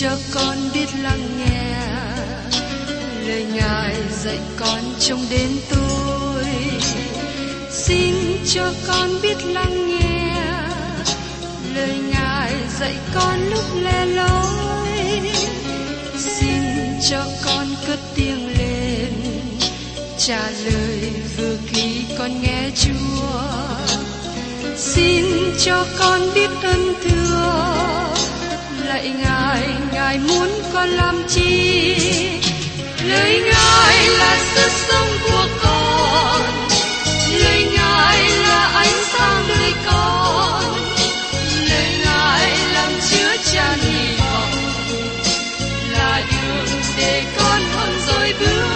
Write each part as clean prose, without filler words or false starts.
cho con biết lắng nghe lời Ngài dạy con trong đêm tối. Xin cho con biết lắng nghe lời Ngài dạy con lúc lẻ loi. Xin cho con cất tiếng lên trả lời vừa khi con nghe Chúa. Xin cho con biết ơn thương lạy Ngài, Ngài muốn con làm chi? Lời Ngài là sự sống của con, lời Ngài là ánh sáng nơi con, lời Ngài làm chứa tràn hy vọng, là đường để con hơn dối bước.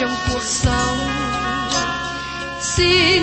Trong cuộc sống, xin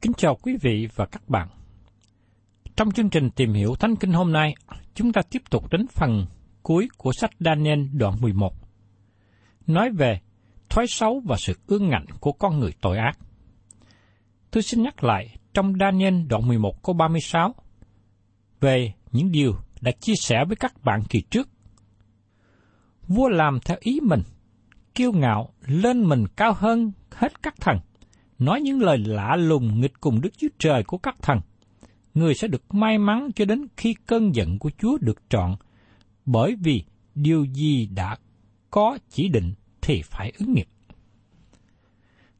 Kính chào quý vị và các bạn. Trong chương trình Tìm hiểu Thánh Kinh hôm nay, chúng ta tiếp tục đến phần cuối của sách Daniel đoạn 11, nói về thói xấu và sự ương ngạnh của con người tội ác. Tôi xin nhắc lại trong Daniel đoạn 11 câu 36 về những điều đã chia sẻ với các bạn kỳ trước. Vua làm theo ý mình, kiêu ngạo, lên mình cao hơn hết các thần, nói những lời lạ lùng nghịch cùng Đức Chúa Trời của các thần. Người sẽ được may mắn cho đến khi cơn giận của Chúa được trọn, bởi vì điều gì đã có chỉ định thì phải ứng nghiệm.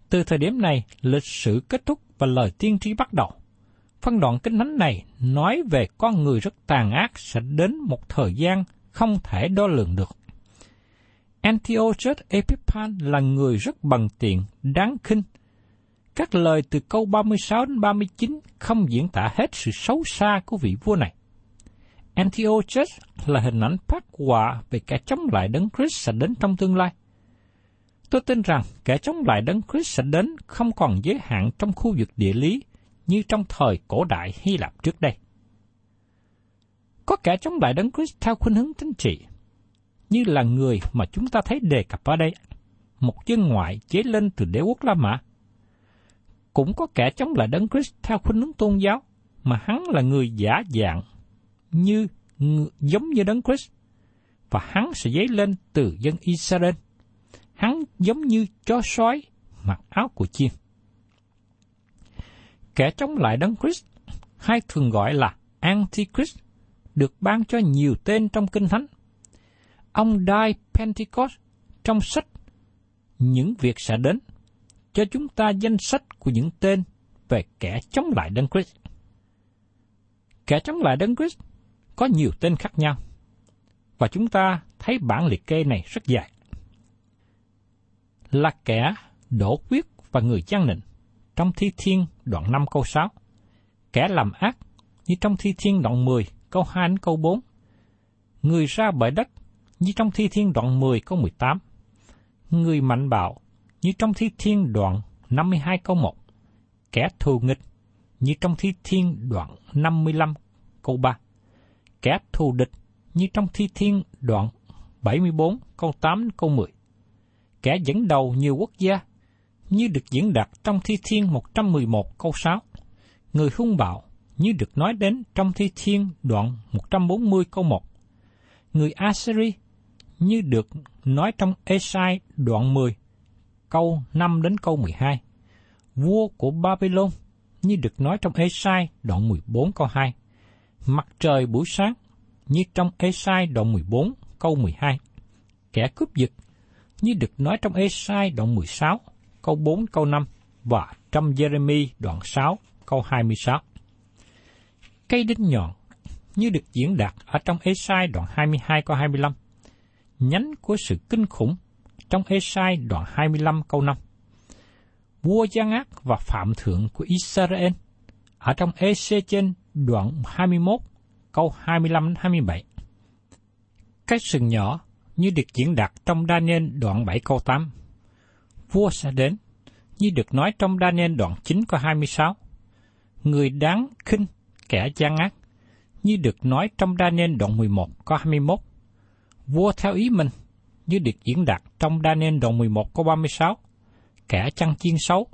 Từ thời điểm này, lịch sử kết thúc và lời tiên tri bắt đầu. Phân đoạn Kinh Thánh này nói về con người rất tàn ác sẽ đến một thời gian không thể đo lường được. Antiochus Epiphan là người rất bần tiện, đáng khinh. Các lời từ câu 36 đến 39 không diễn tả hết sự xấu xa của vị vua này. Antiochus là hình ảnh phác họa về kẻ chống lại Đấng Christ sẽ đến trong tương lai. Tôi tin rằng kẻ chống lại Đấng Christ sẽ đến không còn giới hạn trong khu vực địa lý như trong thời cổ đại Hy Lạp trước đây. Có kẻ chống lại Đấng Christ theo khuynh hướng chính trị, như là người mà chúng ta thấy đề cập ở đây, một dân ngoại chế lên từ đế quốc La Mã. Cũng có kẻ chống lại Đấng Christ theo khuynh hướng tôn giáo, mà hắn là người giả dạng giống như Đấng Christ, và hắn sẽ dấy lên từ dân Israel. Hắn giống như chó sói mặc áo của chiên. Kẻ chống lại Đấng Christ hay thường gọi là Antichrist được ban cho nhiều tên trong Kinh Thánh. Ông Đai Pentecost trong sách Những Việc Sẽ Đến cho chúng ta danh sách của những tên về kẻ chống lại Đấng Christ. Kẻ chống lại Đấng Christ có nhiều tên khác nhau, và chúng ta thấy bản liệt kê này rất dài. Là kẻ đổ quyết và người gian nịnh trong Thi Thiên đoạn 5 câu 6, kẻ làm ác như trong Thi Thiên đoạn 10 câu 2 đến câu 4, người ra bởi đất như trong Thi Thiên đoạn 10 câu 18, người mạnh bạo như trong Thi Thiên đoạn 52 câu 1, kẻ thù nghịch như trong Thi Thiên đoạn 55 câu 3, kẻ thù địch như trong Thi Thiên đoạn 74 câu 8 câu 10, kẻ dẫn đầu nhiều quốc gia như được diễn đạt trong Thi Thiên 111 câu 6, người hung bạo như được nói đến trong Thi Thiên đoạn 140 câu 1. Người Assyri như được nói trong Ê-sai đoạn 10, câu 5 đến câu 12. Vua của Babylon như được nói trong Ê-sai đoạn 14 câu 2. Mặt trời buổi sáng như trong Ê-sai đoạn 14 câu 12. Kẻ cướp giật như được nói trong Ê-sai đoạn 16 câu 4 câu 5 và trong Giê-rê-mi đoạn 6 câu 26. Cây đinh nhọn như được diễn đạt ở trong Ê-sai đoạn 22 câu 25. Nhánh của sự kinh khủng trong Ê-sai đoạn 25 câu 5. Vua gian ác và phạm thượng của Israel ở trong Ê-xê-chên đoạn 21 câu 25-27. Cái sừng nhỏ như được diễn đạt trong Đa-ni-ên đoạn 7 câu 8. Vua sẽ đến như được nói trong Đa-ni-ên đoạn 9 câu 26. Người đáng khinh kẻ gian ác như được nói trong Đa-ni-ên đoạn 11 câu 21. Vua theo ý mình như được diễn đạt trong Đa-ni-ên đoạn 11 câu 36. Kẻ chăn chiên xấu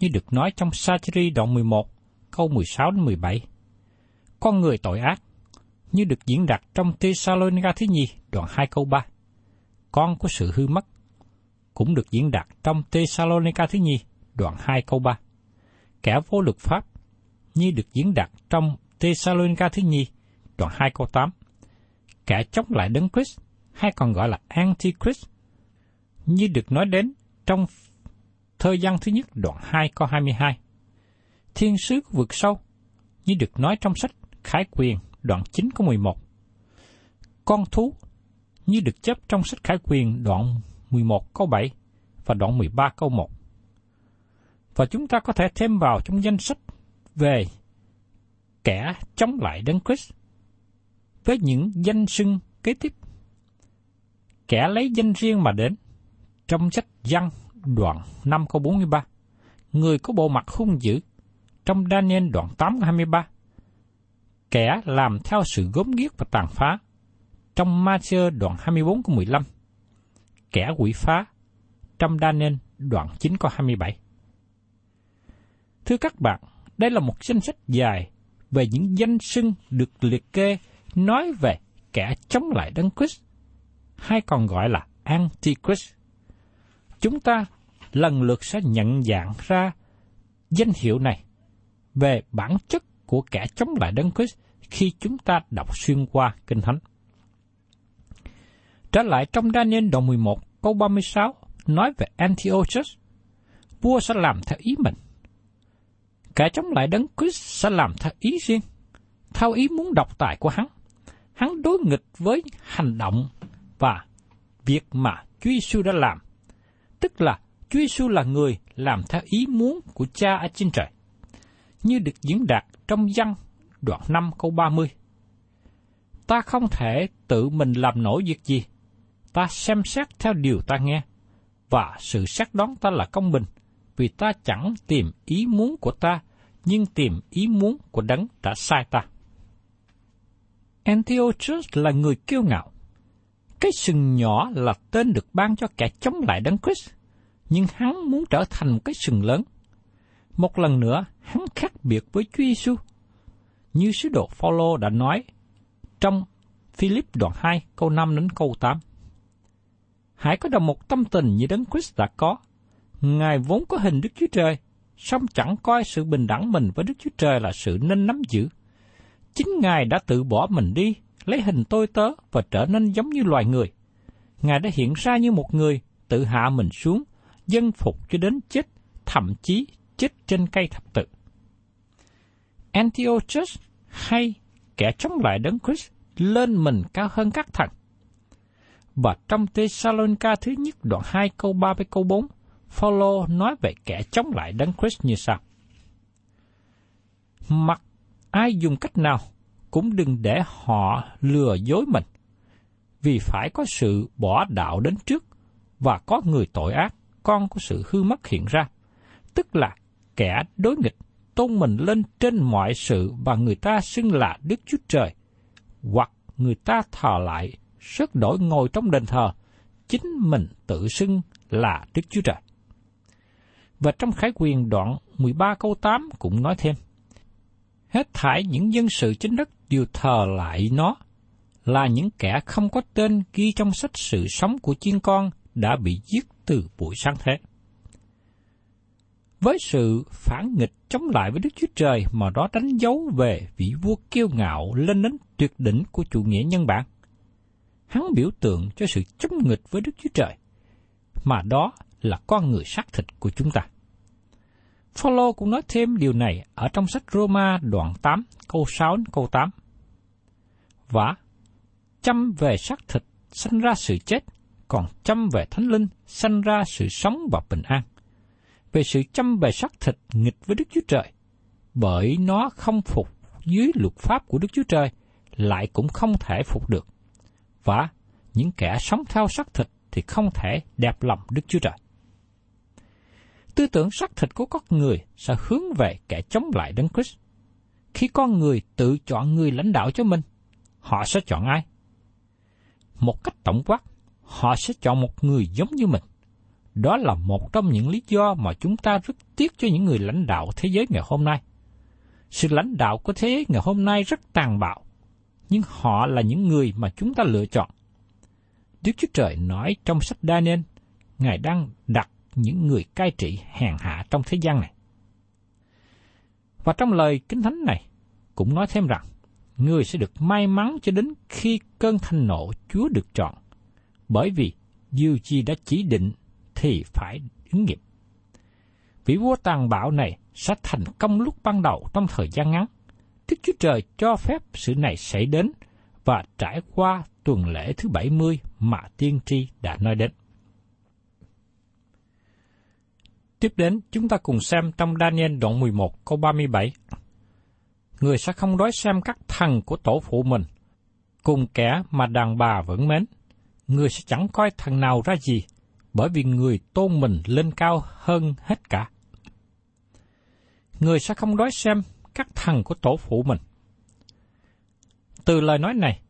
như được nói trong Sa-chi-ri đoạn 11 câu 16 đến 17. Con người tội ác như được diễn đạt trong Tê-sa-lô-ni-ca thứ nhì đoạn 2 câu 3. Con của sự hư mất cũng được diễn đạt trong Tê-sa-lô-ni-ca thứ nhì đoạn 2 câu 3. Kẻ vô luật pháp như được diễn đạt trong Tê-sa-lô-ni-ca thứ nhì đoạn 2 câu 8. Kẻ chống lại Đấng Christ hay còn gọi là Antichrist như được nói đến trong Thơ Văn thứ nhất đoạn 2 câu 22. Thiên sứ của vực sâu như được nói trong sách Khải Quyền đoạn 9 câu 11. Con thú như được chép trong sách Khải Quyền đoạn 11 câu 7 và đoạn 13 câu 1. Và chúng ta có thể thêm vào trong danh sách về kẻ chống lại Đấng Christ với những danh xưng kế tiếp. Kẻ lấy danh riêng mà đến trong sách Giăng đoạn 5 câu 43. Người có bộ mặt hung dữ trong Đa-ni-ên đoạn 8 câu 23. Kẻ làm theo sự gớm ghiếc và tàn phá trong Ma-thi-ơ đoạn 24 câu 15. Kẻ quỷ phá trong Đa-ni-ên đoạn 9 câu 27. Thưa các bạn, đây là một danh sách dài về những danh xưng được liệt kê nói về kẻ chống lại Đấng Christ, hay còn gọi là Antichrist. Chúng ta lần lượt sẽ nhận dạng ra danh hiệu này về bản chất của kẻ chống lại Đấng Christ khi chúng ta đọc xuyên qua Kinh Thánh. Trở lại trong Đa-ni-ên đoạn 11 câu 36 nói về Antiochus, vua sẽ làm theo ý mình. Kẻ chống lại Đấng Christ sẽ làm theo ý riêng, theo ý muốn độc tài của hắn. Hắn đối nghịch với hành động và việc mà Chúa Giê-xu đã làm, tức là Chúa Giê-xu là người làm theo ý muốn của Cha ở trên trời, như được diễn đạt trong Giăng đoạn 5 câu 30. Ta không thể tự mình làm nổi việc gì, ta xem xét theo điều ta nghe, và sự xét đoán ta là công bình, vì ta chẳng tìm ý muốn của ta, nhưng tìm ý muốn của Đấng đã sai ta. Antiochus là người kiêu ngạo. Cái sừng nhỏ là tên được ban cho kẻ chống lại Đấng Christ, nhưng hắn muốn trở thành một cái sừng lớn. Một lần nữa, hắn khác biệt với Chúa Giê-xu. Như sứ đồ Phaolô đã nói trong Philip đoạn 2 câu 5 đến câu 8. Hãy có đồng một tâm tình như Đấng Christ đã có. Ngài vốn có hình Đức Chúa Trời, song chẳng coi sự bình đẳng mình với Đức Chúa Trời là sự nên nắm giữ. Chính Ngài đã tự bỏ mình đi, lấy hình tôi tớ và trở nên giống như loài người. Ngài đã hiện ra như một người, tự hạ mình xuống, dân phục cho đến chết, thậm chí chết trên cây thập tự. Antiochus hay kẻ chống lại Đấng Christ lên mình cao hơn các thần. Và trong Tê-sa-lô-ni-ca thứ nhất đoạn 2 câu 3 với câu 4, Phaolô nói về kẻ chống lại Đấng Christ như sau: Mặc ai dùng cách nào cũng đừng để họ lừa dối mình, vì phải có sự bỏ đạo đến trước và có người tội ác, con của sự hư mất hiện ra, tức là kẻ đối nghịch, tôn mình lên trên mọi sự và người ta xưng là Đức Chúa Trời, hoặc người ta thờ lại, sớt đổi ngồi trong đền thờ, chính mình tự xưng là Đức Chúa Trời. Và trong Khải Quyền đoạn 13 câu 8 cũng nói thêm: hết thảy những dân sự chính đất đều thờ lại nó, là những kẻ không có tên ghi trong sách sự sống của chiên con đã bị giết từ buổi sáng thế. Với sự phản nghịch chống lại với Đức Chúa Trời mà đó đánh dấu về vị vua kiêu ngạo lên đến tuyệt đỉnh của chủ nghĩa nhân bản. Hắn biểu tượng cho sự chống nghịch với Đức Chúa Trời, mà đó là con người xác thịt của chúng ta. Phaolô cũng nói thêm điều này ở trong sách Roma đoạn 8, câu 6 đến câu 8. Và chăm về xác thịt sanh ra sự chết, còn chăm về thánh linh sanh ra sự sống và bình an. Về sự chăm về xác thịt nghịch với Đức Chúa Trời, bởi nó không phục dưới luật pháp của Đức Chúa Trời, lại cũng không thể phục được. Và những kẻ sống theo xác thịt thì không thể đẹp lòng Đức Chúa Trời. Tư tưởng xác thịt của con người sẽ hướng về kẻ chống lại Đấng Christ. Khi con người tự chọn người lãnh đạo cho mình, họ sẽ chọn ai? Một cách tổng quát, họ sẽ chọn một người giống như mình. Đó là một trong những lý do mà chúng ta rất tiếc cho những người lãnh đạo thế giới ngày hôm nay. Sự lãnh đạo của thế giới ngày hôm nay rất tàn bạo, nhưng họ là những người mà chúng ta lựa chọn. Đức Chúa Trời nói trong sách Daniel, Ngài đang đặt những người cai trị hèn hạ trong thế gian này. Và trong lời Kinh Thánh này cũng nói thêm rằng, người sẽ được may mắn cho đến khi cơn thịnh nộ Chúa được chọn, bởi vì điều gì đã chỉ định thì phải ứng nghiệm. Vị vua tàn bạo này sẽ thành công lúc ban đầu trong thời gian ngắn. Đức Chúa Trời cho phép sự này xảy đến và trải qua tuần lễ thứ 70 mà tiên tri đã nói đến. Tiếp đến, chúng ta cùng xem trong Daniel đoạn 11 câu 37. Người sẽ không đói xem các thần của tổ phụ mình, cùng kẻ mà đàn bà vẫn mến. Người sẽ chẳng coi thần nào ra gì, bởi vì người tôn mình lên cao hơn hết cả. Người sẽ không đói xem các thần của tổ phụ mình. Từ lời nói này,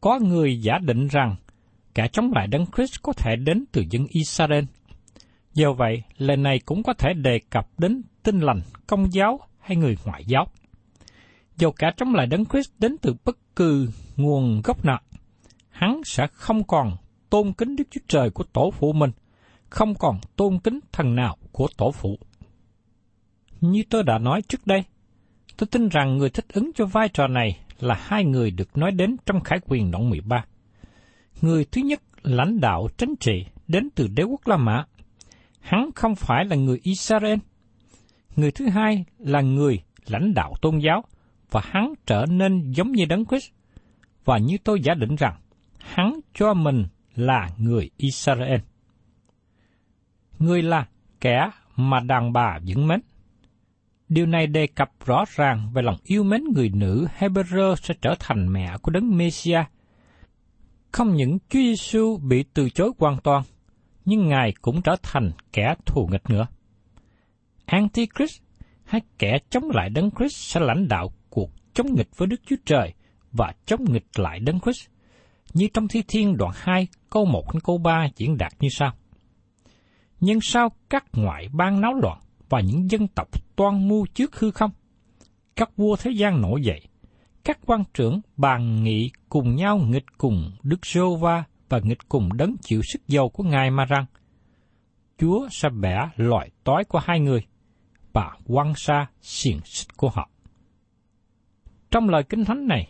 có người giả định rằng kẻ chống lại Đấng Christ có thể đến từ dân Israel. Do vậy, lời này cũng có thể đề cập đến Tin Lành, Công giáo hay người ngoại giáo. Dù kẻ chống lại Đấng Christ đến từ bất cứ nguồn gốc nào, hắn sẽ không còn tôn kính Đức Chúa Trời của tổ phụ mình, không còn tôn kính thần nào của tổ phụ. Như tôi đã nói trước đây, tôi tin rằng người thích ứng cho vai trò này là hai người được nói đến trong Khải Quyền đoạn 13. Người thứ nhất, lãnh đạo chính trị đến từ đế quốc La Mã. Hắn không phải là người Israel. Người thứ hai là người lãnh đạo tôn giáo, và hắn trở nên giống như Đấng Christ. Và như tôi giả định rằng, hắn cho mình là người Israel. Người là kẻ mà đàn bà vẫn mến. Điều này đề cập rõ ràng về lòng yêu mến người nữ Hebrew sẽ trở thành mẹ của Đấng Messiah. Không những Chúa Giêsu bị từ chối hoàn toàn, nhưng Ngài cũng trở thành kẻ thù nghịch nữa. Antichrist hay kẻ chống lại Đấng Christ sẽ lãnh đạo cuộc chống nghịch với Đức Chúa Trời và chống nghịch lại Đấng Christ, như trong Thi Thiên đoạn 2 câu 1 đến câu 3 diễn đạt như sau. Nhưng sao các ngoại bang náo loạn và những dân tộc toan mưu trước hư không? Các vua thế gian nổi dậy, các quan trưởng bàn nghị cùng nhau nghịch cùng Đức Giê-hô-va và nghịch cùng đấng chịu sức dầu của Ngài mà rằng, Chúa sẽ bẻ loại tối của hai người, và quăng xa xiềng xích của họ. Trong lời Kinh Thánh này,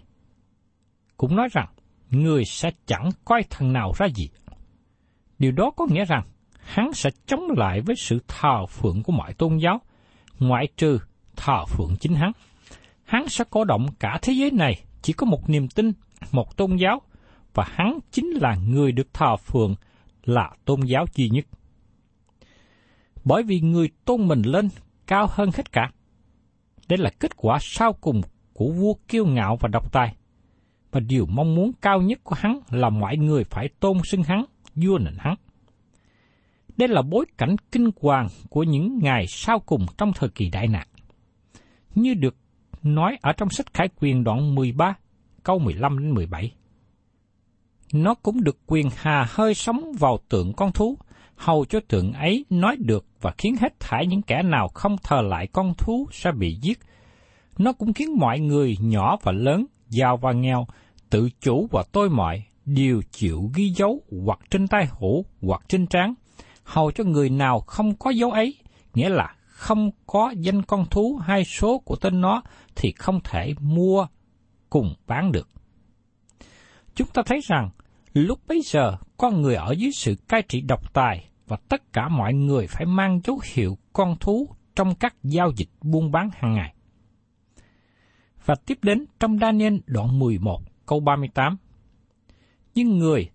cũng nói rằng, người sẽ chẳng coi thần nào ra gì. Điều đó có nghĩa rằng, hắn sẽ chống lại với sự thờ phượng của mọi tôn giáo, ngoại trừ thờ phượng chính hắn. Hắn sẽ cổ động cả thế giới này chỉ có một niềm tin, một tôn giáo, và hắn chính là người được thờ phượng là tôn giáo duy nhất. Bởi vì người tôn mình lên cao hơn hết cả. Đây là kết quả sau cùng của vua kiêu ngạo và độc tài. Và điều mong muốn cao nhất của hắn là mọi người phải tôn xưng hắn, vua nịnh hắn. Đây là bối cảnh kinh hoàng của những ngày sau cùng trong thời kỳ đại nạn. Như được nói ở trong sách Khải Quyền đoạn 13, câu 15-17. Nó cũng được quyền hà hơi sóng vào tượng con thú, hầu cho tượng ấy nói được và khiến hết thảy những kẻ nào không thờ lại con thú sẽ bị giết. Nó cũng khiến mọi người nhỏ và lớn, giàu và nghèo, tự chủ và tôi mọi, đều chịu ghi dấu hoặc trên tay hữu hoặc trên trán, hầu cho người nào không có dấu ấy, nghĩa là không có danh con thú hay số của tên nó thì không thể mua cùng bán được. Chúng ta thấy rằng, lúc bấy giờ, con người ở dưới sự cai trị độc tài và tất cả mọi người phải mang dấu hiệu con thú trong các giao dịch buôn bán hàng ngày. Và tiếp đến trong Daniel đoạn 11 câu 38. Nhưng người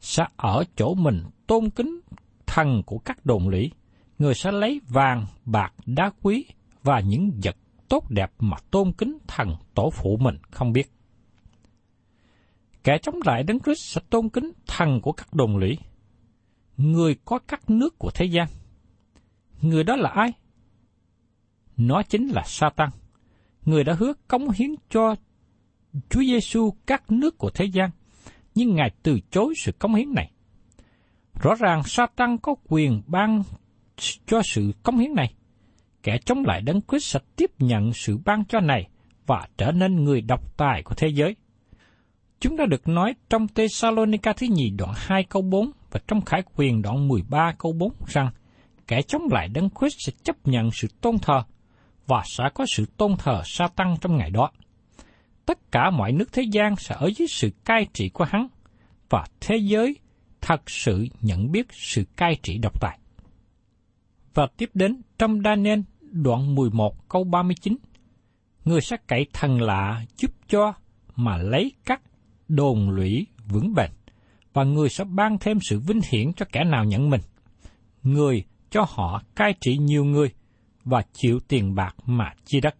sẽ ở chỗ mình tôn kính thần của các đồn lũy, người sẽ lấy vàng, bạc, đá quý và những vật tốt đẹp mà tôn kính thần tổ phụ mình không biết. Kẻ chống lại Đấng Christ sẽ tôn kính thần của các đồn lũy, người có các nước của thế gian. Người đó là ai? Nó chính là Satan, người đã hứa cống hiến cho Chúa Giêsu các nước của thế gian, nhưng Ngài từ chối sự cống hiến này. Rõ ràng Satan có quyền ban cho sự cống hiến này. Kẻ chống lại Đấng Christ sẽ tiếp nhận sự ban cho này và trở nên người độc tài của thế giới. Chúng đã được nói trong Tê-sa-lô-ni-ca thứ nhì đoạn 2 câu 4 và trong Khải Huyền đoạn 13 câu 4 rằng kẻ chống lại Đấng Christ sẽ chấp nhận sự tôn thờ và sẽ có sự tôn thờ Satan trong ngày đó. Tất cả mọi nước thế gian sẽ ở dưới sự cai trị của hắn và thế giới thật sự nhận biết sự cai trị độc tài. Và tiếp đến trong Daniel đoạn 11 câu 39, người sẽ cậy thần lạ giúp cho mà lấy các đồn lũy vững bền, và người sẽ ban thêm sự vinh hiển cho kẻ nào nhận mình. Người cho họ cai trị nhiều người và chịu tiền bạc mà chia đất.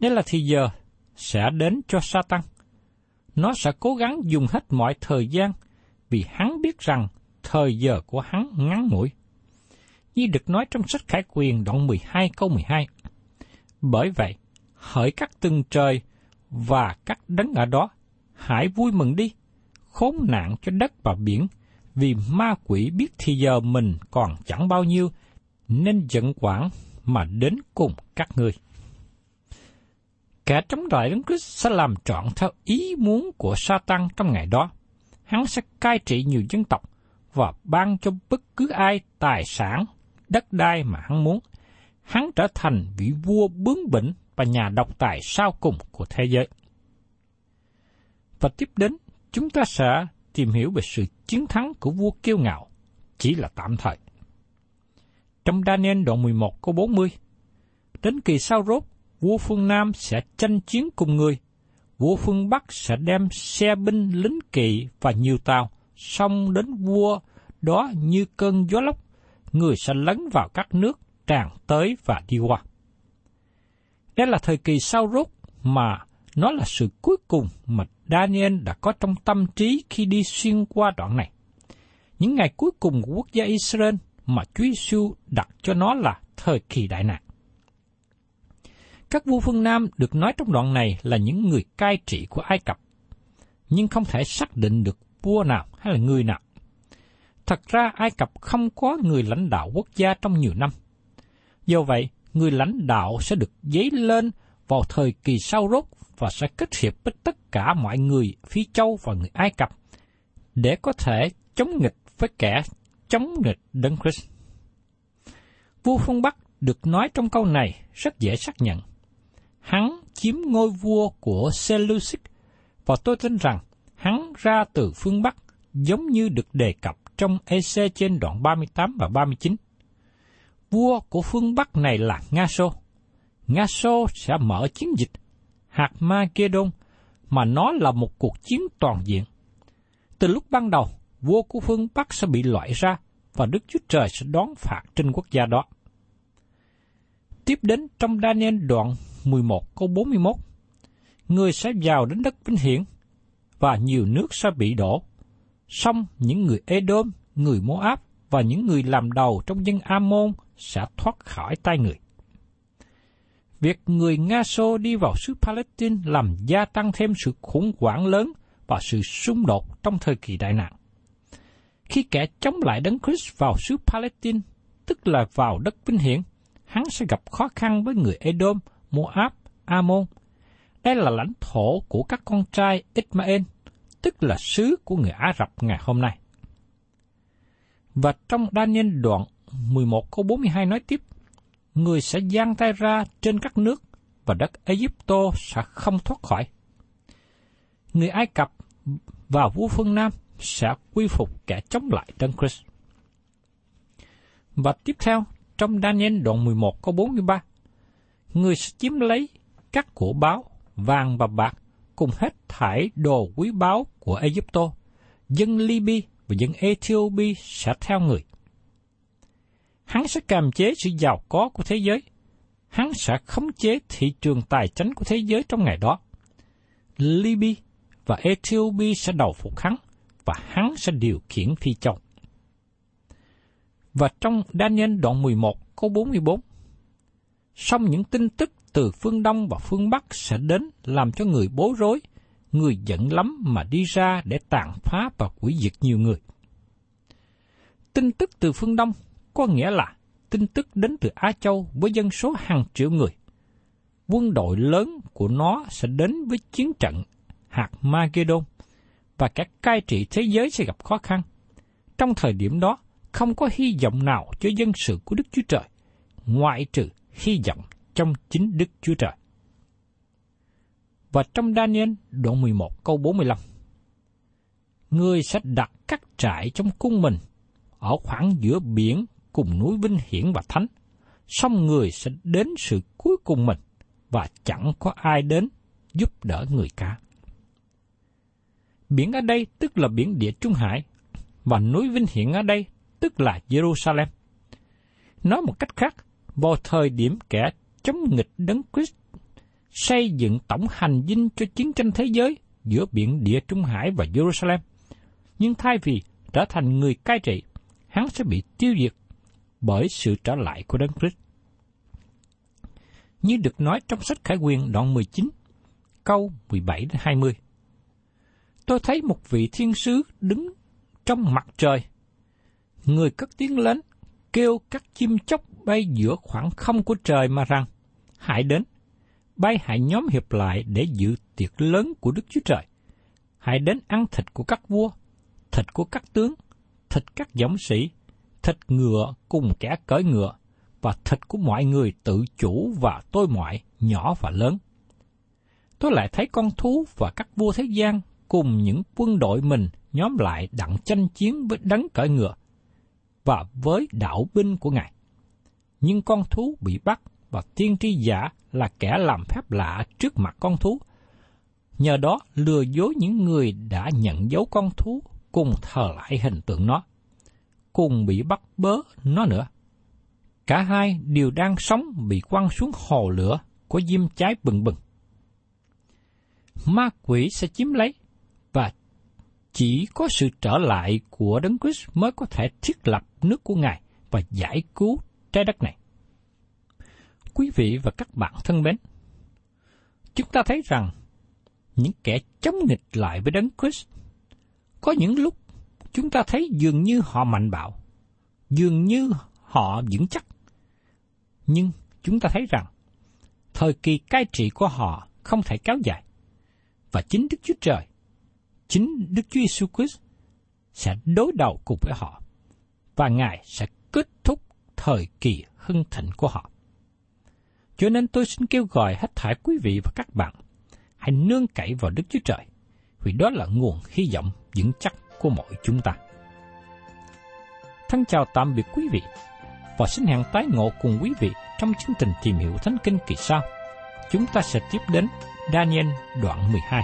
Đây là thì giờ sẽ đến cho Satan. Nó sẽ cố gắng dùng hết mọi thời gian vì hắn biết rằng thời giờ của hắn ngắn ngủi. Như được nói trong sách Khải Huyền đoạn 12 câu 12. Bởi vậy, hỡi các tầng trời và các đấng ở đó, hãy vui mừng đi, khốn nạn cho đất và biển, vì ma quỷ biết thì giờ mình còn chẳng bao nhiêu, nên giận quản mà đến cùng các ngươi. Kẻ chống lại Đấng Christ sẽ làm trọn theo ý muốn của Satan trong ngày đó. Hắn sẽ cai trị nhiều dân tộc và ban cho bất cứ ai tài sản, đất đai mà hắn muốn. Hắn trở thành vị vua bướng bỉnh và nhà độc tài sau cùng của thế giới. Và tiếp đến, chúng ta sẽ tìm hiểu về sự chiến thắng của vua kiêu ngạo, chỉ là tạm thời. Trong Daniel đoạn 11 câu 40, đến kỳ sau rốt, vua phương Nam sẽ tranh chiến cùng người, vua phương Bắc sẽ đem xe binh lính kỵ và nhiều tàu, xong đến vua đó như cơn gió lốc, người sẽ lấn vào các nước tràn tới và đi qua. Đây là thời kỳ sau rốt mà nó là sự cuối cùng mà Daniel đã có trong tâm trí khi đi xuyên qua đoạn này. Những ngày cuối cùng của quốc gia Israel mà Chúa Giêsu đặt cho nó là thời kỳ đại nạn. Các vua phương Nam được nói trong đoạn này là những người cai trị của Ai Cập, nhưng không thể xác định được vua nào hay là người nào. Thật ra Ai Cập không có người lãnh đạo quốc gia trong nhiều năm. Do vậy, người lãnh đạo sẽ được dấy lên vào thời kỳ sau rốt và sẽ kết hiệp với tất cả mọi người Phi Châu và người Ai Cập để có thể chống nghịch với kẻ chống nghịch Đấng Christ. Vua phương Bắc được nói trong câu này rất dễ xác nhận. Hắn chiếm ngôi vua của Seleucid và tôi tin rằng hắn ra từ phương Bắc giống như được đề cập trong EC trên đoạn 38 và 39. Vua của phương Bắc này là Nga-sô. Nga-sô sẽ mở chiến dịch hạt Ma-kê-đôn, mà nó là một cuộc chiến toàn diện. Từ lúc ban đầu, vua của phương Bắc sẽ bị loại ra, và Đức Chúa Trời sẽ đón phạt trên quốc gia đó. Tiếp đến trong Daniel đoạn 11 câu 41, người sẽ vào đến đất vinh hiển, và nhiều nước sẽ bị đổ. Song những người Edom, người Moab và những người làm đầu trong dân Amon sẽ thoát khỏi tay người. Việc người Nga-sô đi vào xứ Palestine làm gia tăng thêm sự khủng hoảng lớn và sự xung đột trong thời kỳ đại nạn. Khi kẻ chống lại Đấng Christ vào xứ Palestine, tức là vào đất vinh hiển, hắn sẽ gặp khó khăn với người Edom, Moab, Amon. Đây là lãnh thổ của các con trai Ismael, tức là xứ của người Ả Rập ngày hôm nay. Và trong Daniel đoạn 11 câu 42 nói tiếp, người sẽ giang tay ra trên các nước và đất Egypto sẽ không thoát khỏi. Người Ai Cập và vua phương Nam sẽ quy phục kẻ chống lại Đấng Christ. Và tiếp theo, trong Daniel đoạn 11 câu 43, người sẽ chiếm lấy các của báu, vàng và bạc, cùng hết thảy đồ quý báu của Egypto, dân Liby và dân Ethiopia sẽ theo người. Hắn sẽ kiềm chế sự giàu có của thế giới. Hắn sẽ khống chế thị trường tài chính của thế giới trong ngày đó. Liby và Ethiopia sẽ đầu phục hắn, và hắn sẽ điều khiển phi châu. Và trong Daniel đoạn 11 câu 44, song những tin tức từ phương Đông và phương Bắc sẽ đến làm cho người bối rối, người giận lắm mà đi ra để tàn phá và hủy diệt nhiều người. Tin tức từ phương Đông có nghĩa là tin tức đến từ Á Châu với dân số hàng triệu người. Quân đội lớn của nó sẽ đến với chiến trận hạt Magedon, và các cai trị thế giới sẽ gặp khó khăn. Trong thời điểm đó, không có hy vọng nào cho dân sự của Đức Chúa Trời, ngoại trừ hy vọng trong chính Đức Chúa Trời. Và trong Daniel đoạn 11 câu 45, người sẽ đặt các trại trong cung mình, ở khoảng giữa biển cùng núi vinh hiển và thánh, song người sẽ đến sự cuối cùng mình, và chẳng có ai đến giúp đỡ người cả. Biển ở đây tức là biển Địa Trung Hải, và núi vinh hiển ở đây tức là Jerusalem. Nói một cách khác, vào thời điểm kẻ chống nghịch Đấng Christ xây dựng tổng hành dinh cho chiến tranh thế giới giữa biển Địa Trung Hải và Jerusalem, nhưng thay vì trở thành người cai trị, hắn sẽ bị tiêu diệt bởi sự trở lại của Đấng Christ. Như được nói trong sách Khải Huyền đoạn 19, câu 17-20. Tôi thấy một vị thiên sứ đứng trong mặt trời. Người cất tiếng lớn, kêu các chim chóc bay giữa khoảng không của trời mà rằng, hãy đến, bay hãy nhóm hiệp lại để dự tiệc lớn của Đức Chúa Trời. Hãy đến ăn thịt của các vua, thịt của các tướng, thịt các dũng sĩ, thịt ngựa cùng kẻ cưỡi ngựa, và thịt của mọi người tự chủ và tôi mọi, nhỏ và lớn. Tôi lại thấy con thú và các vua thế gian cùng những quân đội mình nhóm lại đặng tranh chiến với Đấng cưỡi ngựa và với đạo binh của Ngài. Nhưng con thú bị bắt và tiên tri giả là kẻ làm phép lạ trước mặt con thú, nhờ đó lừa dối những người đã nhận dấu con thú cùng thờ lại hình tượng nó, cùng bị bắt bớ nó nữa. Cả hai đều đang sống bị quăng xuống hồ lửa có diêm cháy bừng bừng. Ma quỷ sẽ chiếm lấy, và chỉ có sự trở lại của Đấng Christ mới có thể thiết lập nước của Ngài và giải cứu trái đất này. Quý vị và các bạn thân mến, chúng ta thấy rằng những kẻ chống nghịch lại với Đấng Christ, có những lúc chúng ta thấy dường như họ mạnh bạo, dường như họ vững chắc. Nhưng chúng ta thấy rằng thời kỳ cai trị của họ không thể kéo dài, và chính Đức Chúa Trời, chính Đức Chúa Jesus Christ sẽ đối đầu cùng với họ, và Ngài sẽ kết thúc thời kỳ hưng thịnh của họ. Cho nên tôi xin kêu gọi hết thảy quý vị và các bạn, hãy nương cậy vào Đức Chúa Trời, vì đó là nguồn hy vọng vững chắc của mọi chúng ta. Thân chào tạm biệt quý vị, và xin hẹn tái ngộ cùng quý vị trong chương trình Tìm Hiểu Thánh Kinh kỳ sau. Chúng ta sẽ tiếp đến Daniel đoạn 12.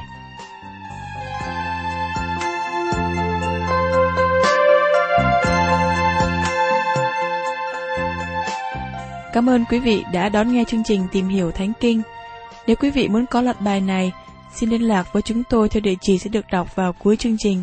Cảm ơn quý vị đã đón nghe chương trình Tìm Hiểu Thánh Kinh. Nếu quý vị muốn có loạt bài này, xin liên lạc với chúng tôi theo địa chỉ sẽ được đọc vào cuối chương trình.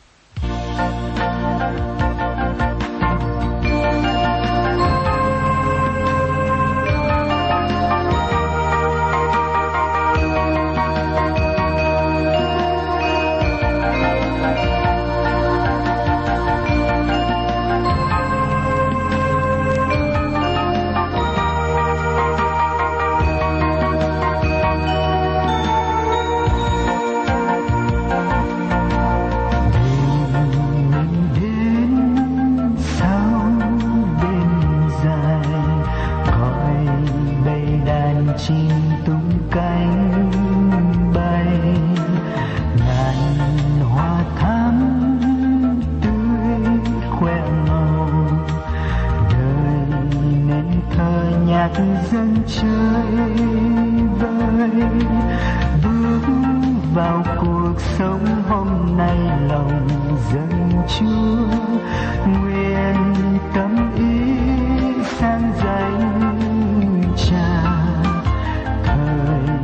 chim tung cánh bay, ngàn hoa thắm tươi khoe màu, đời nên thơ nhạc dân chơi vơi. Bước vào cuộc sống hôm nay lòng dâng Chúa, nguyện tâm ý sang danh Cha. Thời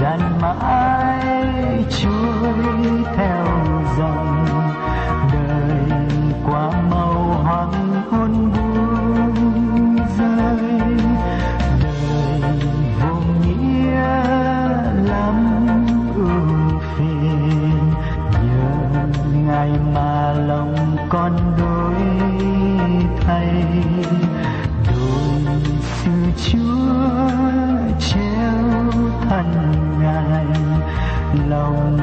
gian mãi trôi theo dòng, đời quá màu hoàng hôn buông rơi. Đời vô nghĩa lắm ưu phiền, nhờ Ngài mà lòng con đổi thay. Đôi sự Chúa treo thân Ngài, lòng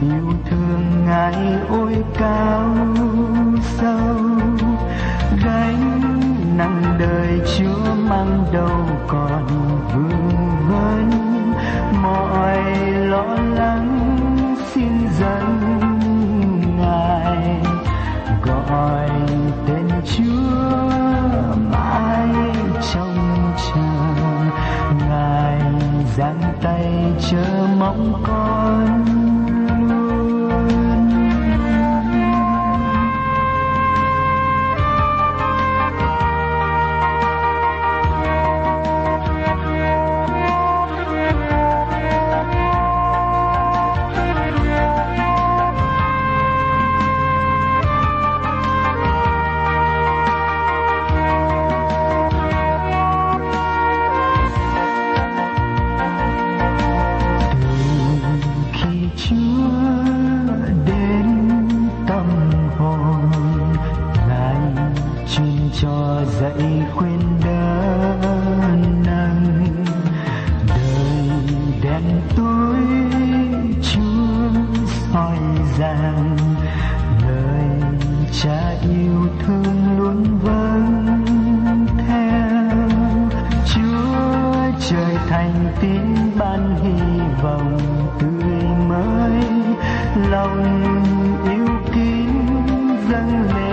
yêu thương Ngài ôi cao sâu. Gánh nặng đời Chúa mang đâu còn vương vấn, mọi lo lắng xin dâng Ngài. Gọi tên Chúa mãi trong chờ, Ngài giang tay chờ mong con luôn. Dạy khuyên đỡ nâng đời đen tối, Chúa soi ràng. Lời Cha yêu thương luôn vâng theo, Chúa trời thành tín ban hy vọng tươi mới. Lòng yêu kính dâng lên